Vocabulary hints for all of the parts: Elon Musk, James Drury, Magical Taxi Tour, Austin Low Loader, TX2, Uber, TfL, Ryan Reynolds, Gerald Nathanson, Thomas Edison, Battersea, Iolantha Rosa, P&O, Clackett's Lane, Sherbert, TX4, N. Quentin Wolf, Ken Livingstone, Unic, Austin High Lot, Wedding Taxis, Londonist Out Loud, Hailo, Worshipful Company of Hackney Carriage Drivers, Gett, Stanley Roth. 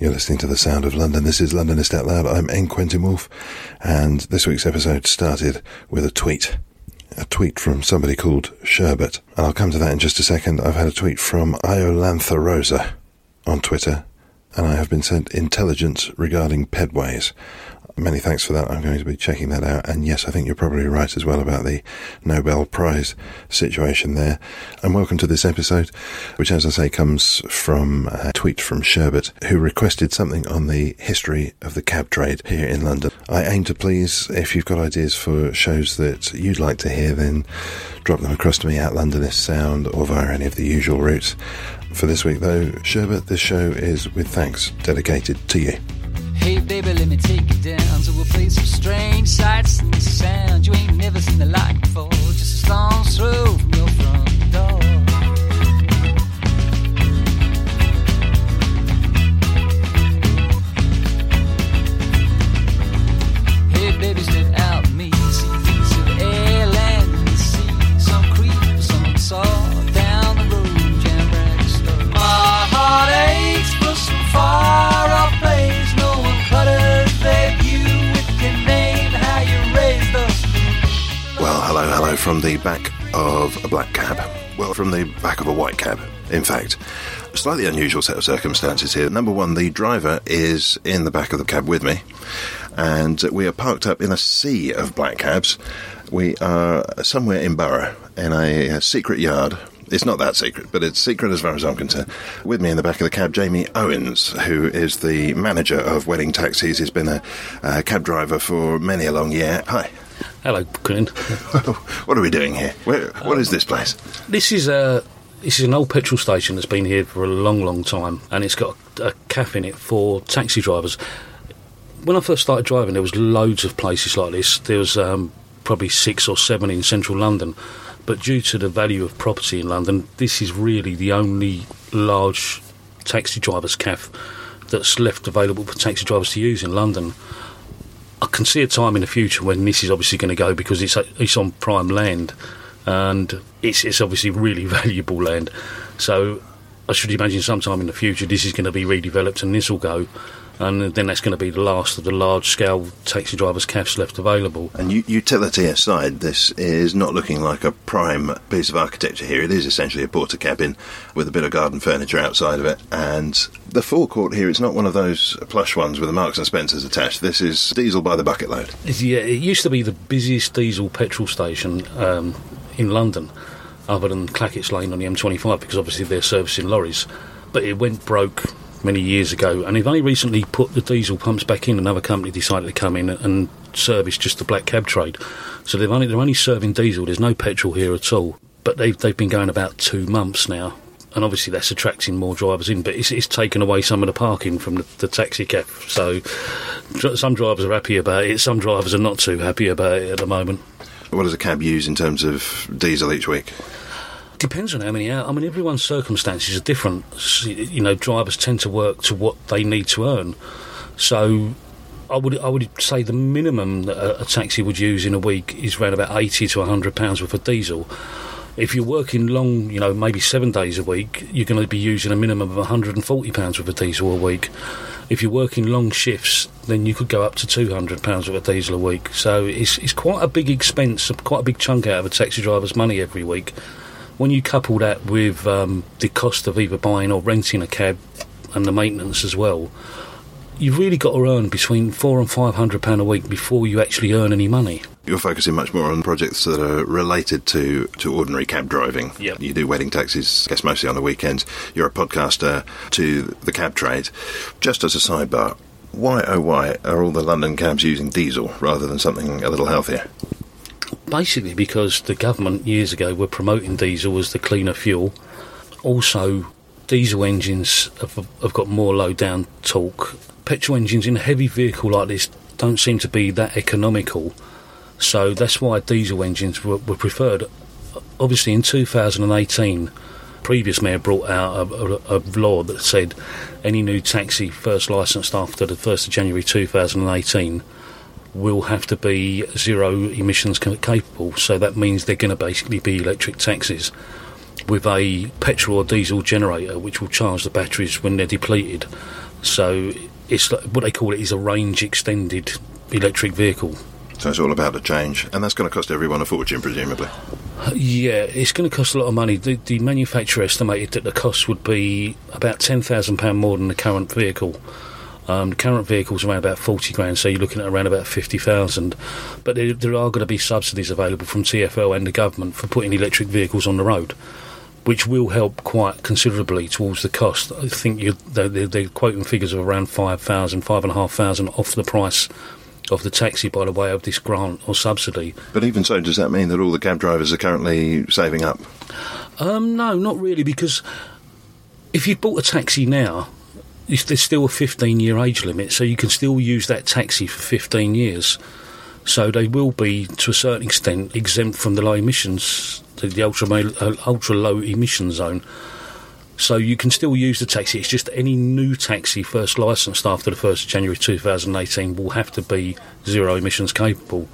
You're listening to The Sound of London. This is Londonist Out Loud. I'm N. Quentin Wolf, and this week's episode started with a tweet from somebody called Sherbert, and I'll come to that in just a second. I've had a tweet from Iolantha Rosa on Twitter, and I have been sent intelligence regarding pedways. Many thanks for that. I'm going to be checking that out. And yes, I think you're probably right as well about the Nobel Prize situation there. And welcome to this episode, which, as I say, comes from a tweet from Sherbert, who requested something on the history of the cab trade here in London. I aim to please. If you've got ideas for shows that you'd like to hear, then drop them across to me at Londonist Sound or via any of the usual routes. For this week, though, Sherbert, this show is, with thanks, dedicated to you. Hey baby, let me take you down to a place of strange sights and sound. You ain't never seen the like before, just a stone's throw from your front door. Hey baby, step out with me, see a piece of the air, land and the sea. Some creep or some saw down the road, jam brand slow. My heart aches for some far off place. Well, hello from the back of a black cab. Well, from the back of a white cab, in fact. Slightly unusual set of circumstances here. Number one, the driver is in the back of the cab with me, and we are parked up in a sea of black cabs. We are somewhere in Borough, in a secret yard. It's not that secret, but it's secret as far as I'm concerned. With me in the back of the cab, Jamie Owens, who is the manager of Wedding Taxis. He's been a cab driver for many a long year. Hi. Hello, Quinn. What are we doing here? What is this place? This is an old petrol station that's been here for a long, long time, and it's got a cafe in it for taxi drivers. When I first started driving, there was loads of places like this. There was probably 6 or 7 in central London. But due to the value of property in London, this is really the only large taxi drivers' cafe that's left available for taxi drivers to use in London. I can see a time in the future when this is obviously going to go, because it's on prime land, and it's obviously really valuable land. So I should imagine sometime in the future this is going to be redeveloped and this will go. And then that's going to be the last of the large-scale taxi drivers' cafes left available. And utility aside, this is not looking like a prime piece of architecture here. It is essentially a porter cabin with a bit of garden furniture outside of it. And the forecourt here, it's not one of those plush ones with the Marks and Spencers attached. This is diesel by the bucket load. Yeah, it used to be the busiest diesel petrol station in London, other than Clackett's Lane on the M25, because obviously they're servicing lorries. But it went broke many years ago, and they've only recently put the diesel pumps back in. Another company decided to come in and service just the black cab trade, so they're only serving diesel. There's no petrol here at all, but they've been going about 2 months now, and obviously that's attracting more drivers in, but it's taken away some of the parking from the taxi cab, so some drivers are happy about it, some drivers are not too happy about it at the moment. What does a cab use in terms of diesel each week? Depends on how many hours. I mean, everyone's circumstances are different. You know, drivers tend to work to what they need to earn. So I would say the minimum that a taxi would use in a week is around about £80 to £100 worth of diesel. If you're working long, you know, maybe 7 days a week, you're going to be using a minimum of £140 worth of diesel a week. If you're working long shifts, then you could go up to £200 worth of diesel a week. So it's quite a big expense, quite a big chunk out of a taxi driver's money every week. when you couple that with the cost of either buying or renting a cab and the maintenance as well, you've really got to earn between £400 and £500 a week before you actually earn any money. You're focusing much more on projects that are related to ordinary cab driving. Yep. You do Wedding Taxis, I guess mostly on the weekends. You're a podcaster to the cab trade. Just as a sidebar, why, oh why, are all the London cabs using diesel rather than something a little healthier? Basically because the government years ago were promoting diesel as the cleaner fuel. Also, diesel engines have got more low-down torque. Petrol engines in a heavy vehicle like this don't seem to be that economical. So that's why diesel engines were preferred. Obviously, in 2018, previous mayor brought out a law that said any new taxi first licensed after the 1st of January 2018 will have to be zero emissions capable. So that means they're going to basically be electric taxis with a petrol or diesel generator, which will charge the batteries when they're depleted. So it's like, what they call it is a range extended electric vehicle. So it's all about a change, and that's going to cost everyone a fortune, presumably. Yeah, it's going to cost a lot of money. The manufacturer estimated that the cost would be about £10,000 more than the current vehicle. The current vehicle's around about £40,000, so you're looking at around about £50,000. But there are going to be subsidies available from TfL and the government for putting electric vehicles on the road, which will help quite considerably towards the cost. I think they're quoting figures of around £5,000, £5,500 off the price of the taxi by the way of this grant or subsidy. But even so, does that mean that all the cab drivers are currently saving up? No, not really, because if you bought a taxi now, there's still a 15-year age limit, so you can still use that taxi for 15 years. So they will be, to a certain extent, exempt from the low emissions, the ultra-low emission zone. So you can still use the taxi. It's just any new taxi first licensed after the 1st of January 2018 will have to be zero emissions capable.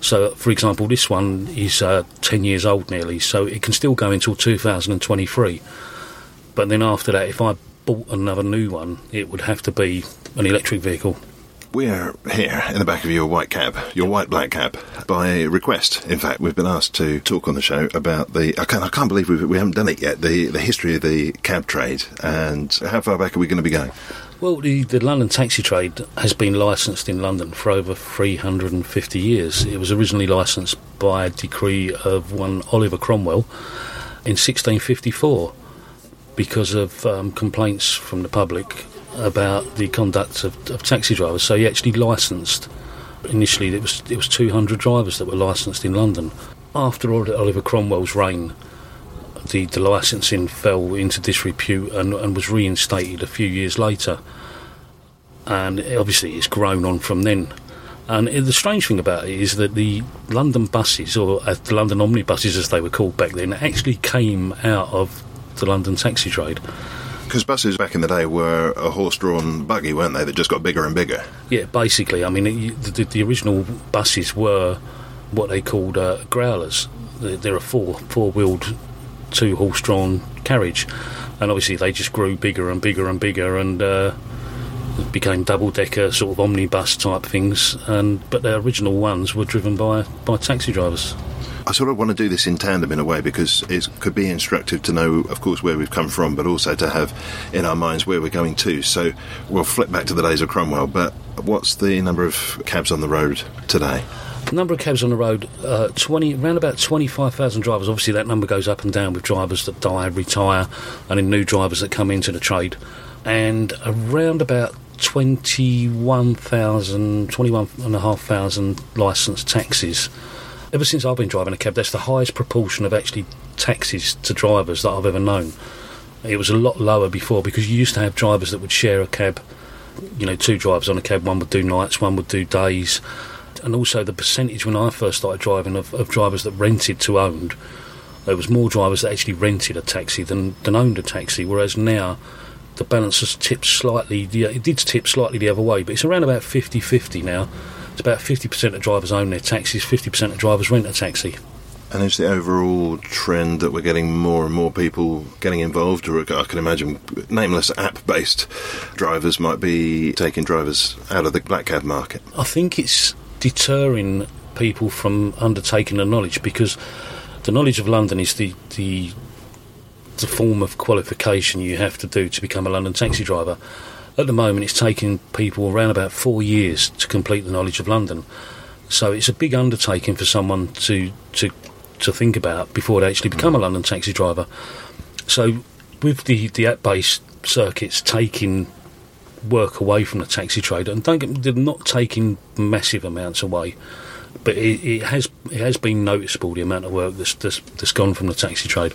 So, for example, this one is 10 years old nearly, so it can still go until 2023. But then after that, if I bought another new one, it would have to be an electric vehicle. We're here in the back of your white cab, your white-black cab, by request. In fact, we've been asked to talk on the show about I can't believe we haven't done it yet, the history of the cab trade, and how far back are we going to be going? Well, the London taxi trade has been licensed in London for over 350 years. It was originally licensed by a decree of one Oliver Cromwell in 1654 because of complaints from the public about the conduct of taxi drivers. So he actually licensed, initially it was 200 drivers that were licensed in London. After Oliver Cromwell's reign, the licensing fell into disrepute and was reinstated a few years later, and obviously it's grown on from then. And the strange thing about it is that the London buses, or the London omnibuses as they were called back then, actually came out of the London taxi trade. Because buses back in the day were a horse-drawn buggy, weren't they, that just got bigger and bigger? Yeah, basically. I mean, the original buses were what they called growlers. They're a four-wheeled, two-horse-drawn carriage. And obviously they just grew bigger and bigger and bigger and became double-decker, sort of omnibus-type things. But their original ones were driven by taxi drivers. I sort of want to do this in tandem in a way, because it could be instructive to know, of course, where we've come from, but also to have in our minds where we're going to. So we'll flip back to the days of Cromwell, but what's the number of cabs on the road today? The number of cabs on the road, around about 25,000 drivers. Obviously, that number goes up and down with drivers that die, retire, and then new drivers that come into the trade. And around about 21,500 licensed taxis. Ever since I've been driving a cab, that's the highest proportion of actually taxis to drivers that I've ever known. It was a lot lower before, because you used to have drivers that would share a cab, you know, two drivers on a cab, one would do nights, one would do days. And also the percentage when I first started driving of drivers that rented to owned, there was more drivers that actually rented a taxi than owned a taxi, whereas now the balance has tipped slightly, it did tip slightly the other way, but it's around about 50-50 now. About 50% of drivers own their taxis, 50% of drivers rent a taxi. And is the overall trend that we're getting more and more people getting involved, or I can imagine nameless app-based drivers might be taking drivers out of the black cab market? I think it's deterring people from undertaking the knowledge, because the knowledge of London is the it's a form of qualification you have to do to become a London taxi driver. At the moment, it's taking people around about 4 years to complete the knowledge of London. So it's a big undertaking for someone to think about before they actually become a London taxi driver. So with the app-based circuits taking work away from the taxi trade, and they're not taking massive amounts away, but it has been noticeable, the amount of work that's gone from the taxi trade.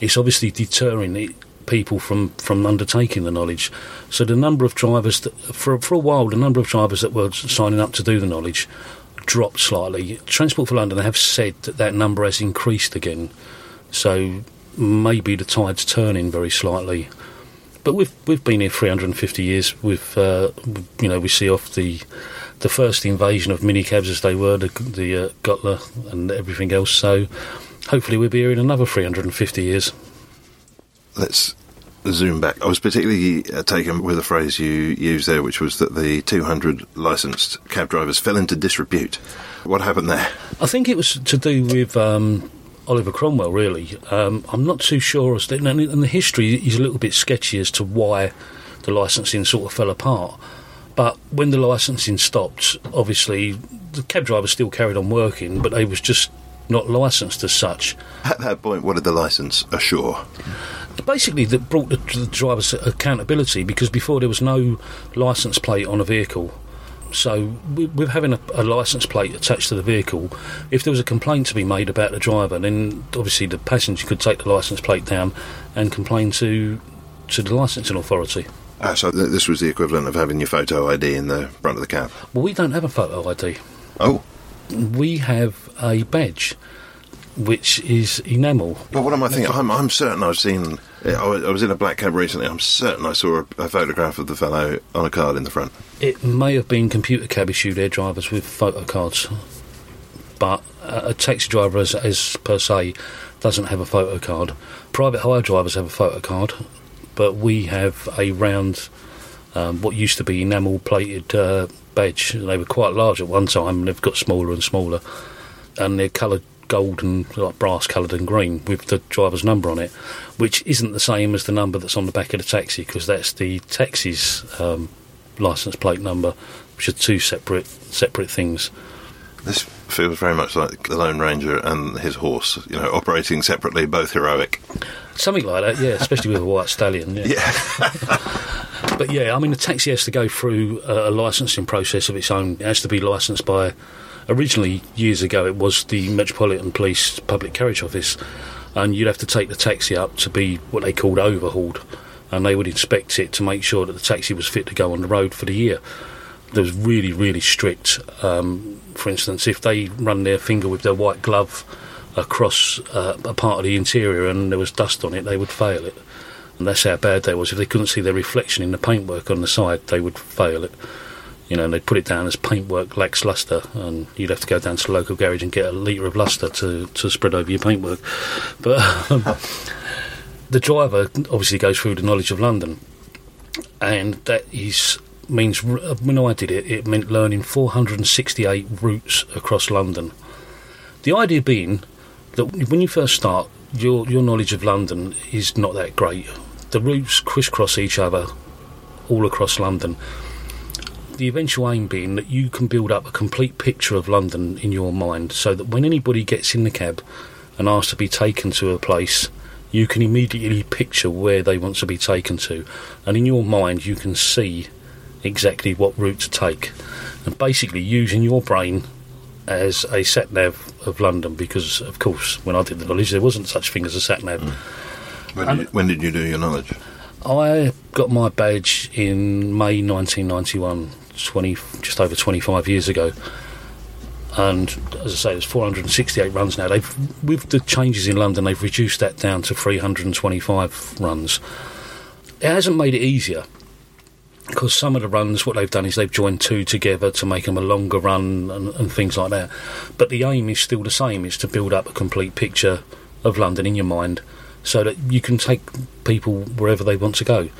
It's obviously deterring people from undertaking the knowledge. So the number of drivers that, for a while, the number of drivers that were signing up to do the knowledge dropped slightly. Transport for London have said that number has increased again. So maybe the tide's turning very slightly. But we've been here 350 years. We see off the first invasion of minicabs as they were, the Gutler and everything else. So hopefully we'll be here in another 350 years. Let's zoom back. I was particularly taken with a phrase you used there, which was that the 200 licensed cab drivers fell into disrepute. What happened there? I think it was to do with Oliver Cromwell, really. I'm not too sure as to, and the history is a little bit sketchy as to why the licensing sort of fell apart. But when the licensing stopped, obviously the cab drivers still carried on working, but they was just not licensed as such. At that point, what did the license assure? Basically, that brought the drivers accountability, because before there was no license plate on a vehicle. So with having a licence plate attached to the vehicle, if there was a complaint to be made about the driver, then obviously the passenger could take the licence plate down and complain to the licensing authority. So this was the equivalent of having your photo ID in the front of the cab? Well, we don't have a photo ID. Oh. We have a badge, which is enamel. But what am I thinking? I'm certain I've seen... I was in a black cab recently. I'm certain I saw a photograph of the fellow on a card in the front. It may have been computer cab issued air drivers with photo cards, but a taxi driver as per se doesn't have a photo card. Private hire drivers have a photo card, but we have a round, what used to be enamel plated badge. They were quite large at one time, and they've got smaller and smaller, and they're coloured gold and like brass coloured and green with the driver's number on it, which isn't the same as the number that's on the back of the taxi, because that's the taxi's licence plate number, which are two separate things. This feels very much like the Lone Ranger and his horse, operating separately, both heroic. Something like that, yeah, especially with a white stallion. Yeah. But yeah, I mean, the taxi has to go through a licensing process of its own. It has to be licensed by... Originally, years ago, it was the Metropolitan Police Public Carriage Office, and you'd have to take the taxi up to be what they called overhauled, and they would inspect it to make sure that the taxi was fit to go on the road for the year. There was really, really strict. For instance, if they run their finger with their white glove across a part of the interior and there was dust on it, they would fail it. And that's how bad they was. If they couldn't see their reflection in the paintwork on the side, they would fail it. And they'd put it down as paintwork lacks lustre, and you'd have to go down to the local garage and get a litre of lustre to spread over your paintwork. But the driver obviously goes through the knowledge of London, and that means, when I did it, it meant learning 468 routes across London. The idea being that when you first start, your knowledge of London is not that great. The routes crisscross each other all across London. The eventual aim being that you can build up a complete picture of London in your mind, so that when anybody gets in the cab and asks to be taken to a place, you can immediately picture where they want to be taken to, and in your mind you can see exactly what route to take, and basically using your brain as a sat-nav of London, because of course when I did the knowledge there wasn't such thing as a sat-nav. When did you do your knowledge? I got my badge in May 1991, just over 25 years ago. And as I say, there's 468 runs now. With the changes in London, they've reduced that down to 325 runs. It hasn't made it easier, because some of the runs, what they've done is they've joined two together to make them a longer run and things like that. But the aim is still the same, is to build up a complete picture of London in your mind, so that you can take people wherever they want to go.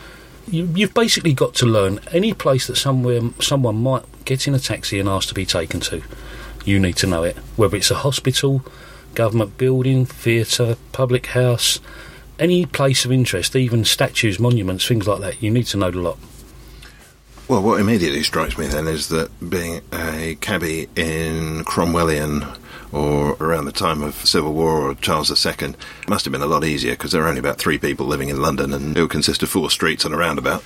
You've basically got to learn any place that someone might get in a taxi and ask to be taken to. You need to know it, whether it's a hospital, government building, theatre, public house, any place of interest, even statues, monuments, things like that, you need to know the lot. Well, what immediately strikes me then is that being a cabbie in Cromwellian or around the time of Civil War or Charles II must have been a lot easier, because there were only about three people living in London and it would consist of four streets and a roundabout.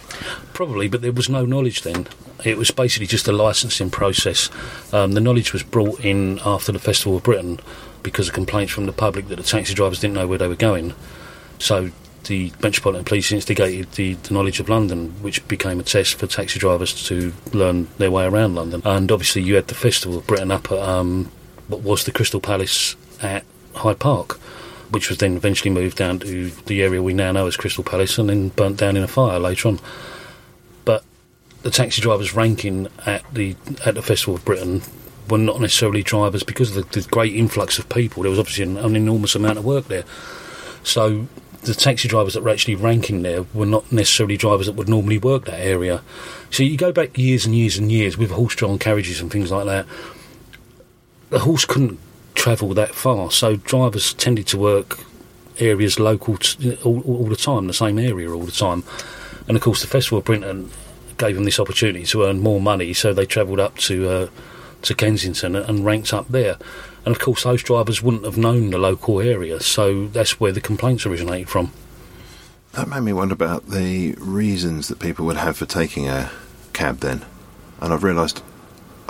Probably, but there was no knowledge then. It was basically just a licensing process. The knowledge was brought in after the Festival of Britain because of complaints from the public that the taxi drivers didn't know where they were going. So the Metropolitan Police instigated the knowledge of London, which became a test for taxi drivers to learn their way around London. And obviously you had the Festival of Britain up at what was the Crystal Palace at Hyde Park, which was then eventually moved down to the area we now know as Crystal Palace and then burnt down in a fire later on. But the taxi drivers ranking at the Festival of Britain were not necessarily drivers because of the great influx of people. There was obviously an enormous amount of work there. So the taxi drivers that were actually ranking there were not necessarily drivers that would normally work that area. So you go back years and years and years with horse-drawn carriages and things like that. The horse couldn't travel that far, so drivers tended to work areas local all the time, the same area all the time. And, of course, the Festival of Britain gave them this opportunity to earn more money, so they travelled up to Kensington and ranked up there. And, of course, those drivers wouldn't have known the local area, so that's where the complaints originated from. That made me wonder about the reasons that people would have for taking a cab then. And I've realised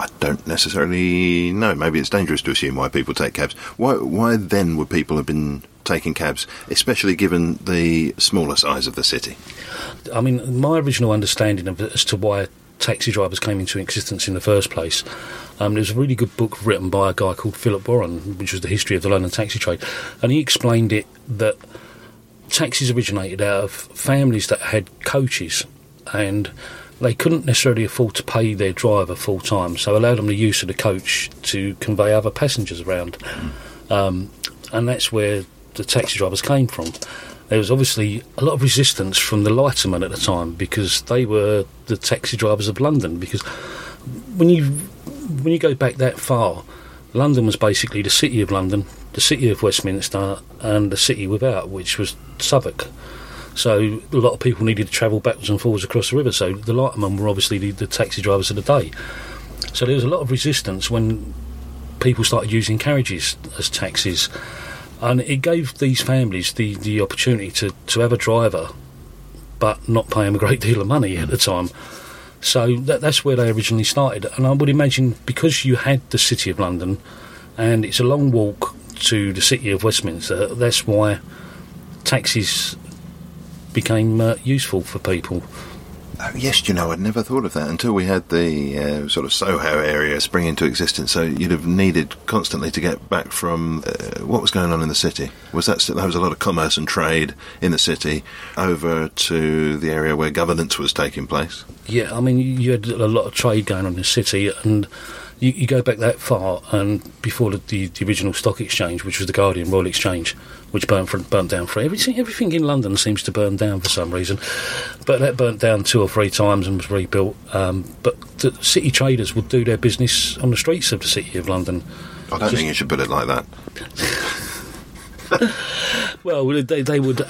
I don't necessarily know. Maybe it's dangerous to assume why people take cabs. Why then would people have been taking cabs, especially given the smaller size of the city? I mean, my original understanding of it as to why taxi drivers came into existence in the first place. There's a really good book written by a guy called Philip Warren, which was the history of the London taxi trade, and he explained it that taxis originated out of families that had coaches, and they couldn't necessarily afford to pay their driver full time, so allowed them the use of the coach to convey other passengers around. And that's where the taxi drivers came from. There was obviously a lot of resistance from the lightermen at the time because they were the taxi drivers of London. Because when you go back that far, London was basically the city of London, the city of Westminster, and the city without, which was Southwark. So a lot of people needed to travel backwards and forwards across the river. So the lightermen were obviously the taxi drivers of the day. So there was a lot of resistance when people started using carriages as taxis. And it gave these families the opportunity to have a driver, but not pay him a great deal of money at the time. So that's where they originally started. And I would imagine because you had the City of London, and it's a long walk to the City of Westminster, that's why taxis became useful for people. Oh, yes, I'd never thought of that until we had the sort of Soho area spring into existence. So you'd have needed constantly to get back from what was going on in the city. There was a lot of commerce and trade in the city over to the area where governance was taking place. Yeah, I mean, you had a lot of trade going on in the city, and you go back that far, and before the original stock exchange, which was the Guardian Royal Exchange, which burnt down for everything in London seems to burn down for some reason. But that burnt down two or three times and was rebuilt. But the city traders would do their business on the streets of the City of London. I don't think you should put it like that. Well, they would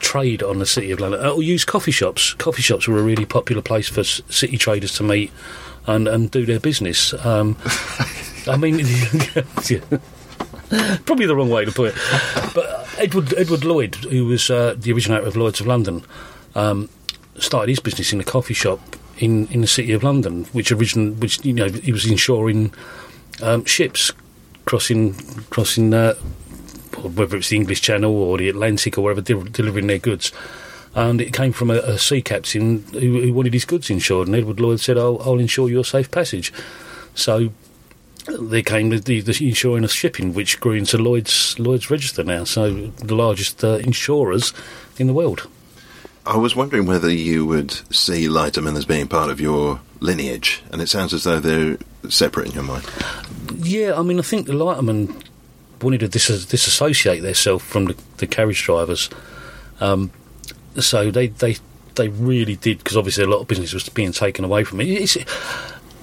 trade on the City of London, or use coffee shops. Coffee shops were a really popular place for city traders to meet and do their business. I mean, probably the wrong way to put it. But Edward Lloyd, who was the originator of Lloyd's of London, started his business in a coffee shop in the City of London, which he was insuring ships crossing whether it's the English Channel or the Atlantic or wherever, delivering their goods. And it came from a sea captain who wanted his goods insured. And Edward Lloyd said, I'll insure your safe passage. So there came the insuring of shipping, which grew into Lloyd's Register now. So the largest insurers in the world. I was wondering whether you would see lightermen as being part of your lineage. And it sounds as though they're separate in your mind. Yeah, I mean, I think the lightermen wanted to disassociate themselves from the carriage drivers. So they really did, because obviously a lot of business was being taken away from it.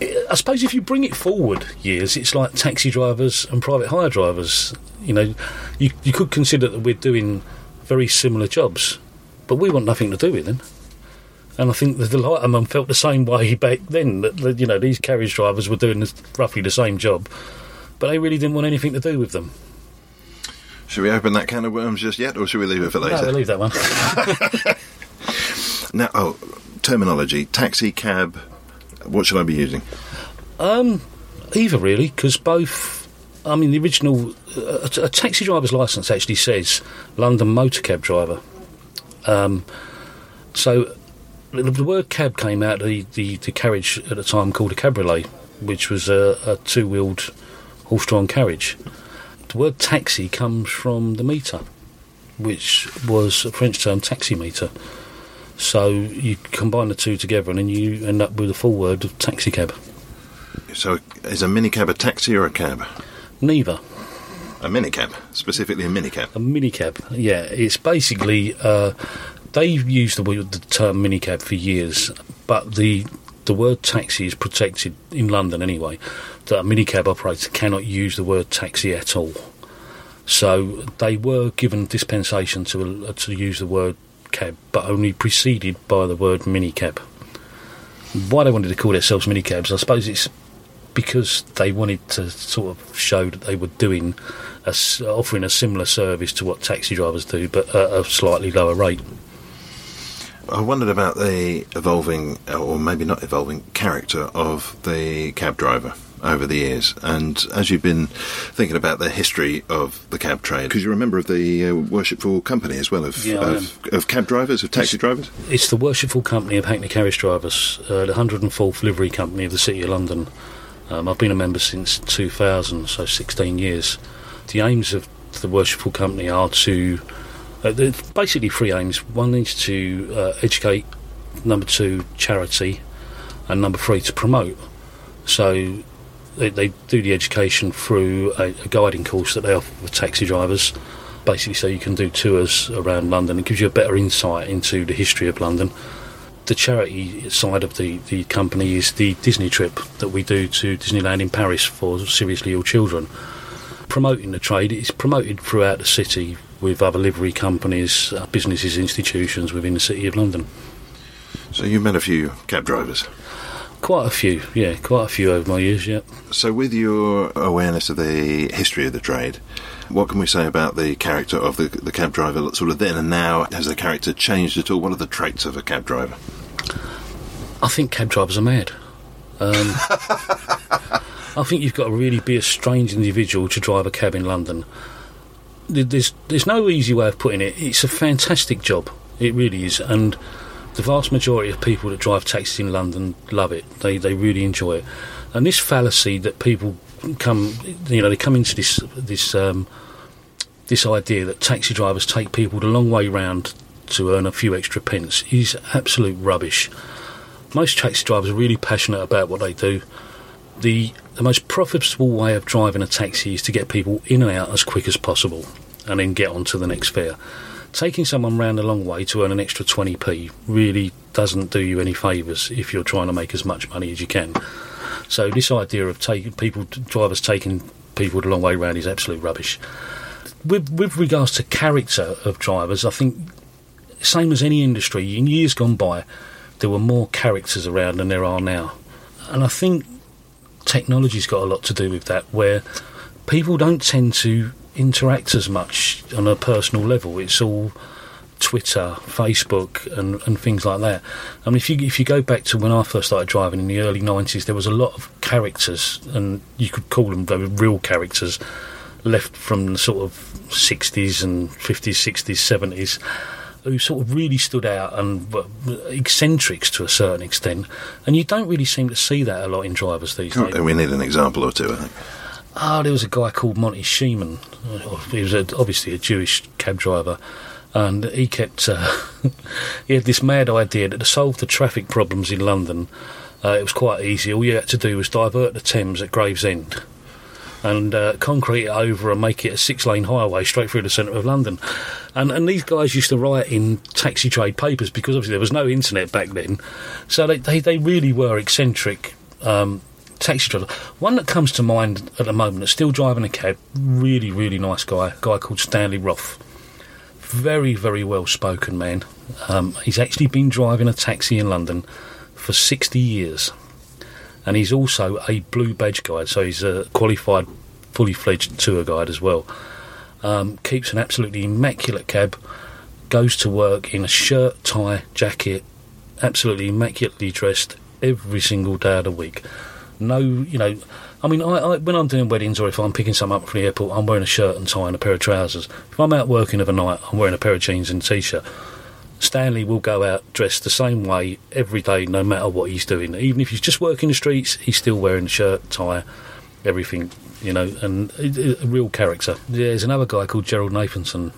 I suppose if you bring it forward years, it's like taxi drivers and private hire drivers. You could consider that we're doing very similar jobs, but we want nothing to do with them. And I think the lighterman felt the same way back then, that, you know, these carriage drivers were doing roughly the same job, but they really didn't want anything to do with them. Should we open that can of worms just yet, or should we leave it for later? No, we'll leave that one. Now, terminology, taxi, cab, what should I be using? Either, really, because both... I mean, the original... a taxi driver's licence actually says London motor cab driver. So the word cab came out of the carriage at the time called a cabriolet, which was a two-wheeled horse-drawn carriage. The word taxi comes from the meter, which was a French term, taximeter. So you combine the two together and then you end up with a full word of taxi cab. So is a minicab a taxi or a cab? Neither. A minicab? Specifically a minicab? A minicab, yeah. It's basically... they've used the term minicab for years, but the word taxi is protected in London anyway, that a minicab operator cannot use the word taxi at all. So they were given dispensation to use the word cab, but only preceded by the word minicab. Why they wanted to call themselves minicabs, I suppose it's because they wanted to sort of show that they were offering a similar service to what taxi drivers do, but at a slightly lower rate. I wondered about the evolving, or maybe not evolving, character of the cab driver over the years. And as you've been thinking about the history of the cab trade, because you're a member of the Worshipful Company as well, of cab drivers, of taxi drivers? It's the Worshipful Company of Hackney Carriage Drivers, the 104th Livery Company of the City of London. I've been a member since 2000, so 16 years. The aims of the Worshipful Company are to... there's basically three aims. One is to educate, number two, charity, and number three, to promote. So they do the education through a guiding course that they offer for taxi drivers, basically so you can do tours around London. It gives you a better insight into the history of London. The charity side of the company is the Disney trip that we do to Disneyland in Paris for seriously ill children. Promoting the trade is promoted throughout the city with other livery companies, businesses, institutions within the City of London. So you've met a few cab drivers? Quite a few, yeah, quite a few over my years, yeah. So with your awareness of the history of the trade, what can we say about the character of the cab driver sort of then and now? Has the character changed at all? What are the traits of a cab driver? I think cab drivers are mad. I think you've got to really be a strange individual to drive a cab in London. There's no easy way of putting it. It's a fantastic job. It really is. And the vast majority of people that drive taxis in London love it. They really enjoy it. And this fallacy that people come into this idea that taxi drivers take people the long way round to earn a few extra pence is absolute rubbish. Most taxi drivers are really passionate about what they do. The most profitable way of driving a taxi is to get people in and out as quick as possible and then get on to the next fare. Taking someone round a long way to earn an extra 20p really doesn't do you any favours if you're trying to make as much money as you can. So this idea of drivers taking people the long way round is absolute rubbish. With regards to character of drivers, I think, same as any industry, in years gone by, there were more characters around than there are now. And I think technology's got a lot to do with that, where people don't tend to interact as much on a personal level. It's all Twitter, Facebook and things like that. I mean, if you go back to when I first started driving in the early 90s, there was a lot of characters, and you could call them the real characters, left from the sort of 60s and 50s, 60s, 70s, who sort of really stood out and were eccentrics to a certain extent, and you don't really seem to see that a lot in drivers these days. We need an example or two, I think. There was a guy called Monty Sheeman. He was obviously a Jewish cab driver, and he kept... he had this mad idea that to solve the traffic problems in London, it was quite easy. All you had to do was divert the Thames at Gravesend and concrete it over and make it a six-lane highway straight through the centre of London. And these guys used to write in taxi trade papers because obviously there was no internet back then. So they really were eccentric taxi drivers. One that comes to mind at the moment that's still driving a cab, really, really nice guy called Stanley Roth. Very, very well-spoken man. He's actually been driving a taxi in London for 60 years. And he's also a blue badge guide, so he's a qualified, fully-fledged tour guide as well. Keeps an absolutely immaculate cab, goes to work in a shirt, tie, jacket, absolutely immaculately dressed every single day of the week. No, you know, I mean, I when I'm doing weddings or if I'm picking something up from the airport, I'm wearing a shirt and tie and a pair of trousers. If I'm out working overnight, I'm wearing a pair of jeans and T-shirt. Stanley will go out dressed the same way every day, no matter what he's doing. Even if he's just working the streets, he's still wearing a shirt, tie, everything, you know, and a real character. Yeah, there's another guy called Gerald Nathanson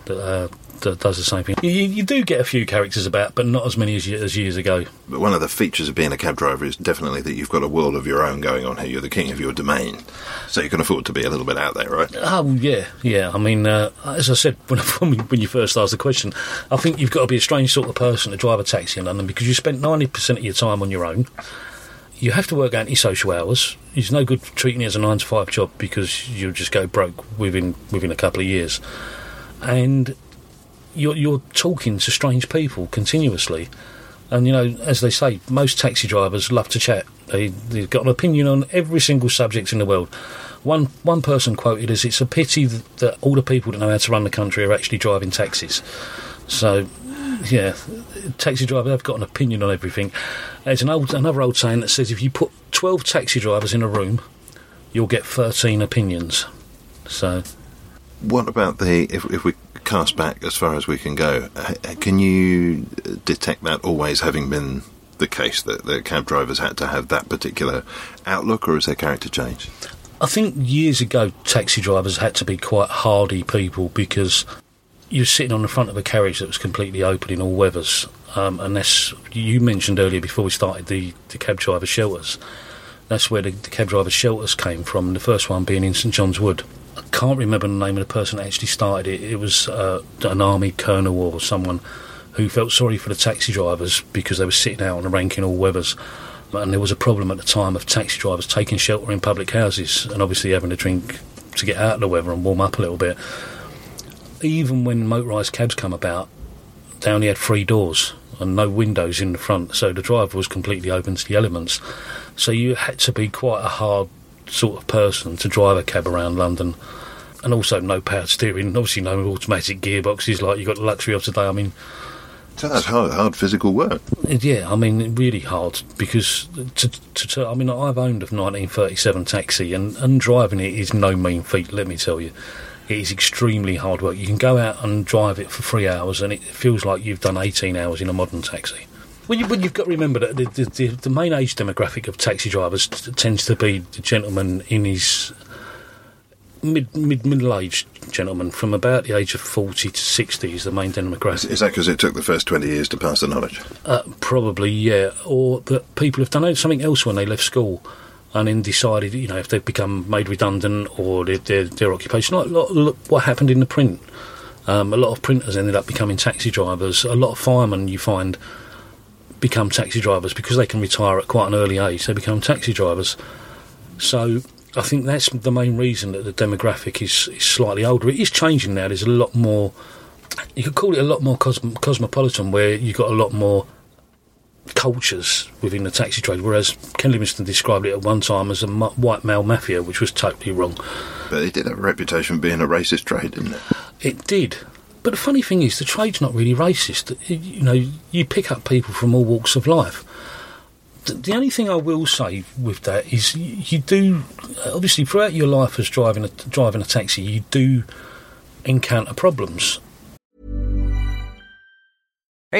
that does the same thing. You do get a few characters about, but not as many as years ago. But one of the features of being a cab driver is definitely that you've got a world of your own going on here. You're the king of your domain, so you can afford to be a little bit out there, right? Oh, yeah. I mean, as I said when you first asked the question, I think you've got to be a strange sort of person to drive a taxi in London because you spend 90% of your time on your own. You have to work anti-social hours. It's no good treating it as a 9-to-5 job because you'll just go broke within a couple of years. And you're talking to strange people continuously, and you know, as they say, most taxi drivers love to chat. They've got an opinion on every single subject in the world. One person quoted as, "It's a pity that all the people that know how to run the country are actually driving taxis." So, yeah, taxi drivers have got an opinion on everything. There's another old saying that says, "If you put 12 taxi drivers in a room, you'll get 13 opinions." So, what about if we cast back as far as we can go, can you detect that always having been the case, that the cab drivers had to have that particular outlook, or has their character changed? I think years ago taxi drivers had to be quite hardy people because you're sitting on the front of a carriage that was completely open in all weathers, unless you mentioned earlier before we started the cab driver shelters. That's where the cab driver shelters came from, the first one being in St John's Wood. I can't remember the name of the person that actually started it. It was an army colonel or someone who felt sorry for the taxi drivers because they were sitting out on the rank in all weathers. And there was a problem at the time of taxi drivers taking shelter in public houses and obviously having a drink to get out of the weather and warm up a little bit. Even when motorised cabs come about, they only had 3 doors and no windows in the front, so the driver was completely open to the elements. So you had to be quite a hard sort of person to drive a cab around London, and also no powered steering, obviously no automatic gearboxes like you've got the luxury of today. I mean, so that's hard physical work. Yeah, I mean, really hard, because I mean, I've owned a 1937 taxi, and driving it is no mean feat, let me tell you. It is extremely hard work. You can go out and drive it for 3 hours and it feels like you've done 18 hours in a modern taxi. Well, you've got to remember that the main age demographic of taxi drivers tends to be the gentleman in his middle-aged gentleman, from about the age of 40 to 60 is the main demographic. Is that because it took the first 20 years to pass the knowledge? Probably, yeah. Or that people have done something else when they left school and then decided, you know, if they've become made redundant or their occupation, like what happened in the print. A lot of printers ended up becoming taxi drivers. A lot of firemen, you find, become taxi drivers because they can retire at quite an early age. They become taxi drivers. So I think that's the main reason that the demographic is slightly older. It is changing now. There's a lot more, you could call it a lot more cosmopolitan, where you've got a lot more cultures within the taxi trade, whereas Ken Livingstone described it at one time as a white male mafia, which was totally wrong. But it did have a reputation for being a racist trade, didn't it? It did. But the funny thing is, the trade's not really racist. You know, you pick up people from all walks of life. The only thing I will say with that is, you do, obviously, throughout your life as driving a taxi, you do encounter problems. Hey,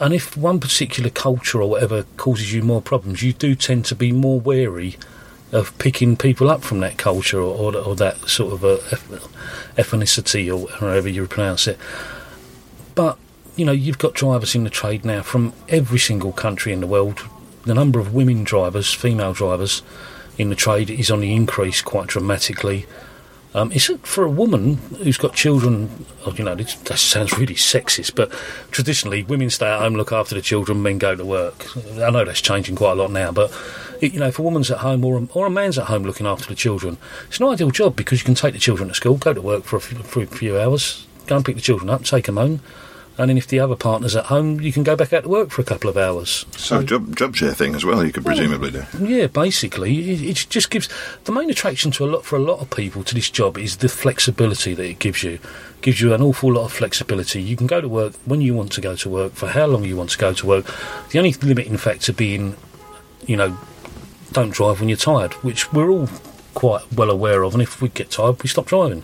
And if one particular culture or whatever causes you more problems, you do tend to be more wary of picking people up from that culture or that sort of ethnicity or however you pronounce it. But, you know, you've got drivers in the trade now from every single country in the world. The number of women drivers, female drivers in the trade is on the increase quite dramatically. It's for a woman who's got children, you know, that sounds really sexist, but traditionally women stay at home, look after the children, men go to work. I know that's changing quite a lot now, but, you know, if a woman's at home or a man's at home looking after the children, it's an ideal job because you can take the children to school, go to work for a few hours, go and pick the children up, take them home, and then if the other partner's at home, you can go back out to work for a couple of hours. So job share thing as well, you could presumably do. Yeah, basically. It just gives... The main attraction for a lot of people to this job is the flexibility that it gives you. It gives you an awful lot of flexibility. You can go to work when you want to go to work, for how long you want to go to work. The only limiting factor being, you know, don't drive when you're tired, which we're all quite well aware of, and if we get tired, we stop driving.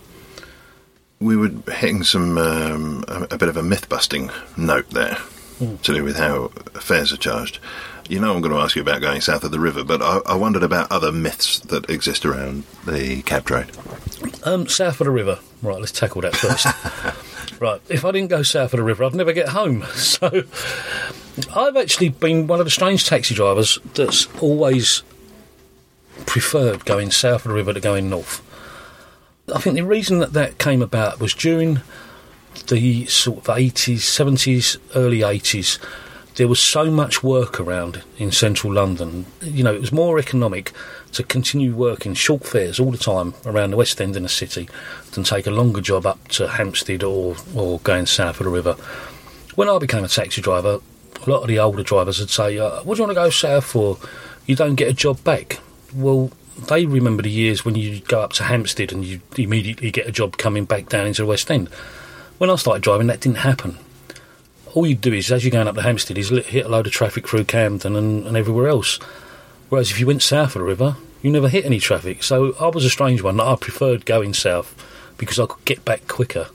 We were hitting some a bit of a myth-busting note there to do with how fares are charged. You know I'm going to ask you about going south of the river, but I wondered about other myths that exist around the cab trade. South of the river. Right, let's tackle that first. Right, if I didn't go south of the river, I'd never get home. So I've actually been one of the strange taxi drivers that's always preferred going south of the river to going north. I think the reason that came about was during the sort of 80s, 70s, early 80s, there was so much work around in central London. You know, it was more economic to continue working short fares all the time around the West End in the city than take a longer job up to Hampstead or going south of the river. When I became a taxi driver, a lot of the older drivers would say, what do you want to go south for? You don't get a job back. Well... They remember the years when you go up to Hampstead and you immediately get a job coming back down into the West End. When I started driving, that didn't happen. All you do is, as you're going up to Hampstead, is hit a load of traffic through Camden and everywhere else. Whereas if you went south of the river, you never hit any traffic. So I was a strange one. I preferred going south because I could get back quicker,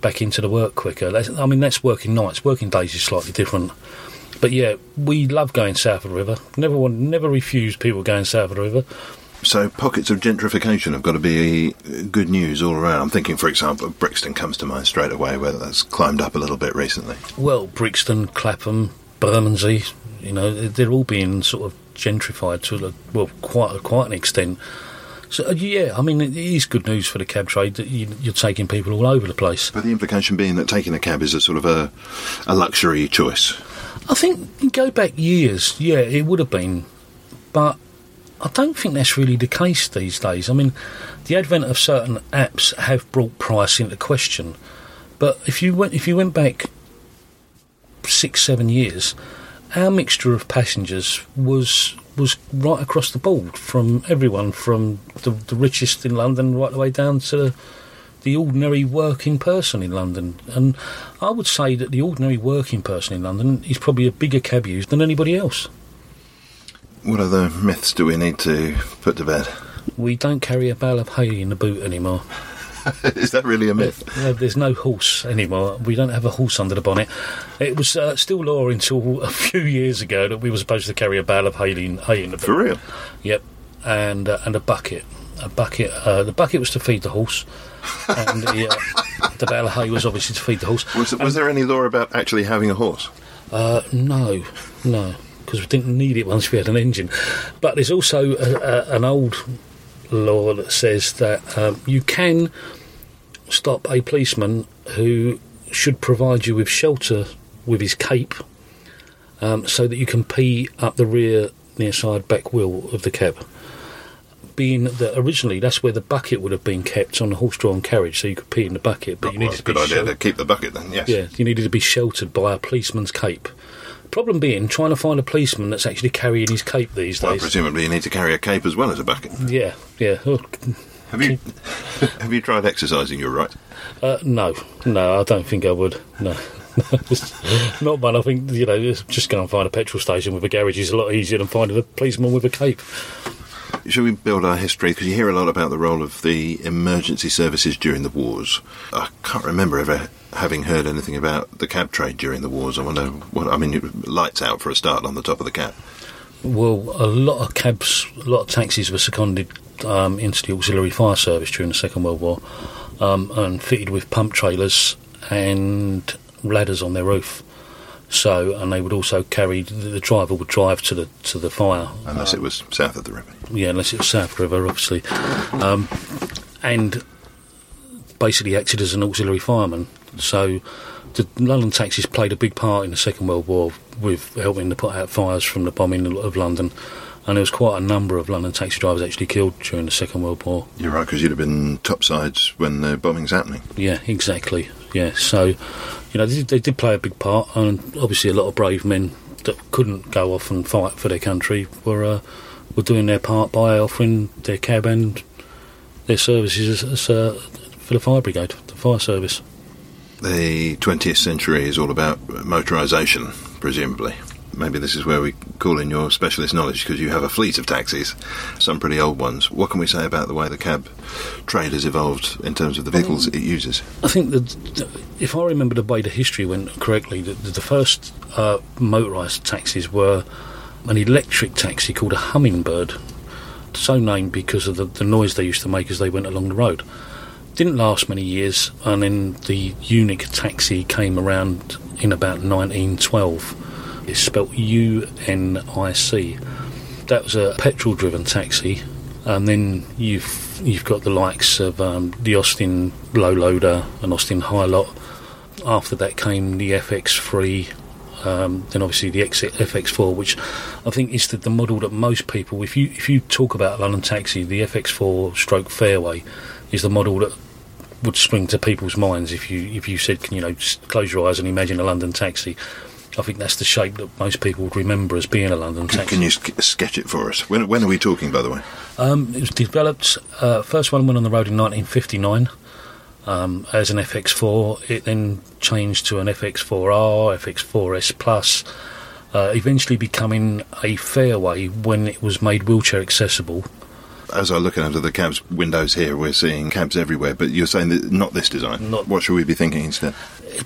back into the work quicker. That's working nights. Working days is slightly different. But yeah, we love going south of the river. Never refused people going south of the river. So pockets of gentrification have got to be good news all around. I'm thinking, for example, Brixton comes to mind straight away, where that's climbed up a little bit recently. Well, Brixton, Clapham, Bermondsey, you know, they're all being sort of gentrified to quite an extent. So, yeah, I mean, it is good news for the cab trade that you're taking people all over the place. But the implication being that taking a cab is a sort of a luxury choice. I think, you go back years, yeah, it would have been, but... I don't think that's really the case these days. I mean, the advent of certain apps have brought price into question. But if you went back 6-7 years, our mixture of passengers was right across the board from everyone, from the richest in London right the way down to the ordinary working person in London. And I would say that the ordinary working person in London is probably a bigger cab user than anybody else. What other myths do we need to put to bed? We don't carry a barrel of hay in the boot anymore. Is that really a myth? There's no horse anymore. We don't have a horse under the bonnet. It was still law until a few years ago that we were supposed to carry a barrel of hay in the boot. For real? Yep. And a bucket. The bucket was to feed the horse, and the barrel of hay was obviously to feed the horse. Was there any law about actually having a horse? No. because we didn't need it once we had an engine. But there's also an old law that says that you can stop a policeman who should provide you with shelter with his cape, so that you can pee up the rear near side back wheel of the cab. Being that originally that's where the bucket would have been kept on the horse-drawn carriage, so you could pee in the bucket. But that's a good idea to keep the bucket then, yes. Yeah, you needed to be sheltered by a policeman's cape. Problem being, trying to find a policeman that's actually carrying his cape these days. Well, presumably you need to carry a cape as well as a bucket. Yeah, yeah. Have you tried exercising your right? No, I don't think I would. No. Not one. I think, just go and find a petrol station with a garage is a lot easier than finding a policeman with a cape. Should we build our history? Because you hear a lot about the role of the emergency services during the wars. I can't remember ever having heard anything about the cab trade during the wars. I wonder what... I mean, it lights out for a start on the top of the cab. Well, a lot of taxis were seconded into the auxiliary fire service during the Second World War, and fitted with pump trailers and ladders on their roof. So, and they would also carry, the driver would drive to the fire. Unless it was south of the river. Yeah, unless it was south of the river, obviously. And basically acted as an auxiliary fireman. So the London taxis played a big part in the Second World War with helping to put out fires from the bombing of London. And there was quite a number of London taxi drivers actually killed during the Second World War. You're right, because you'd have been topsides when the bombing's happening. Yeah, exactly. Yeah, so... they did play a big part, and obviously a lot of brave men that couldn't go off and fight for their country were doing their part by offering their cab and their services for the fire brigade, the fire service. The 20th century is all about motorisation, presumably. Maybe this is where we call in your specialist knowledge, because you have a fleet of taxis, some pretty old ones. What can we say about the way the cab trade has evolved in terms of the vehicles it uses? I think that, if I remember the way the history went correctly, the first motorised taxis were an electric taxi called a Hummingbird, so named because of the noise they used to make as they went along the road. Didn't last many years, and then the Unic taxi came around in about 1912. It's spelt UNIC. That was a petrol-driven taxi, and then you've got the likes of the Austin Low Loader and Austin High Lot. After that came the FX3, then obviously the FX4, which I think is the model that most people, if you talk about London taxi, the FX4 / Fairway is the model that would spring to people's minds if you said, just close your eyes and imagine a London taxi. I think that's the shape that most people would remember as being a London taxi. Can you sketch it for us? When are we talking, by the way? It was developed, first one went on the road in 1959 as an FX4. It then changed to an FX4R, FX4S Plus, eventually becoming a Fairway when it was made wheelchair accessible. As I look out of the cab's windows here, we're seeing cabs everywhere, but you're saying that not this design. What should we be thinking instead?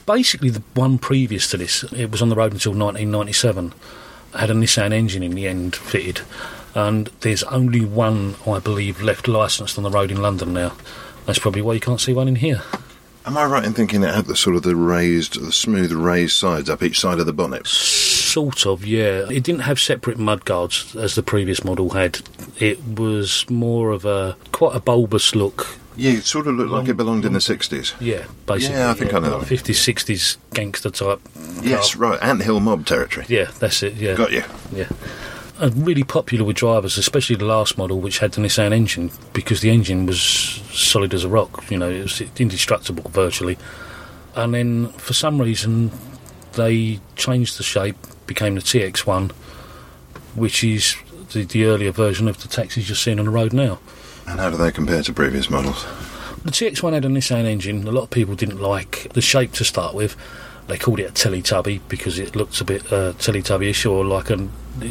Basically, the one previous to this, it was on the road until 1997, had a Nissan engine in the end fitted, and there's only one, I believe, left licensed on the road in London now. That's probably why you can't see one in here. Am I right in thinking it had the smooth raised sides up each side of the bonnet? Sort of, yeah. It didn't have separate mudguards as the previous model had. It was more of quite a bulbous look. Yeah, it sort of looked like it belonged in the 60s. Yeah, basically. Yeah, I think I know. 50s, 60s gangster type. Yes, car. Right, Ant Hill mob territory. Yeah, that's it, yeah. Got you. Yeah. And really popular with drivers, especially the last model, which had the Nissan engine, because the engine was solid as a rock, it was indestructible virtually. And then for some reason they changed the shape, became the TX1, which is the earlier version of the taxis you're seeing on the road now. And how do they compare to previous models? The TX1 had a Nissan engine. A lot of people didn't like the shape to start with. They called it a Teletubby because it looked a bit Teletubby-ish, or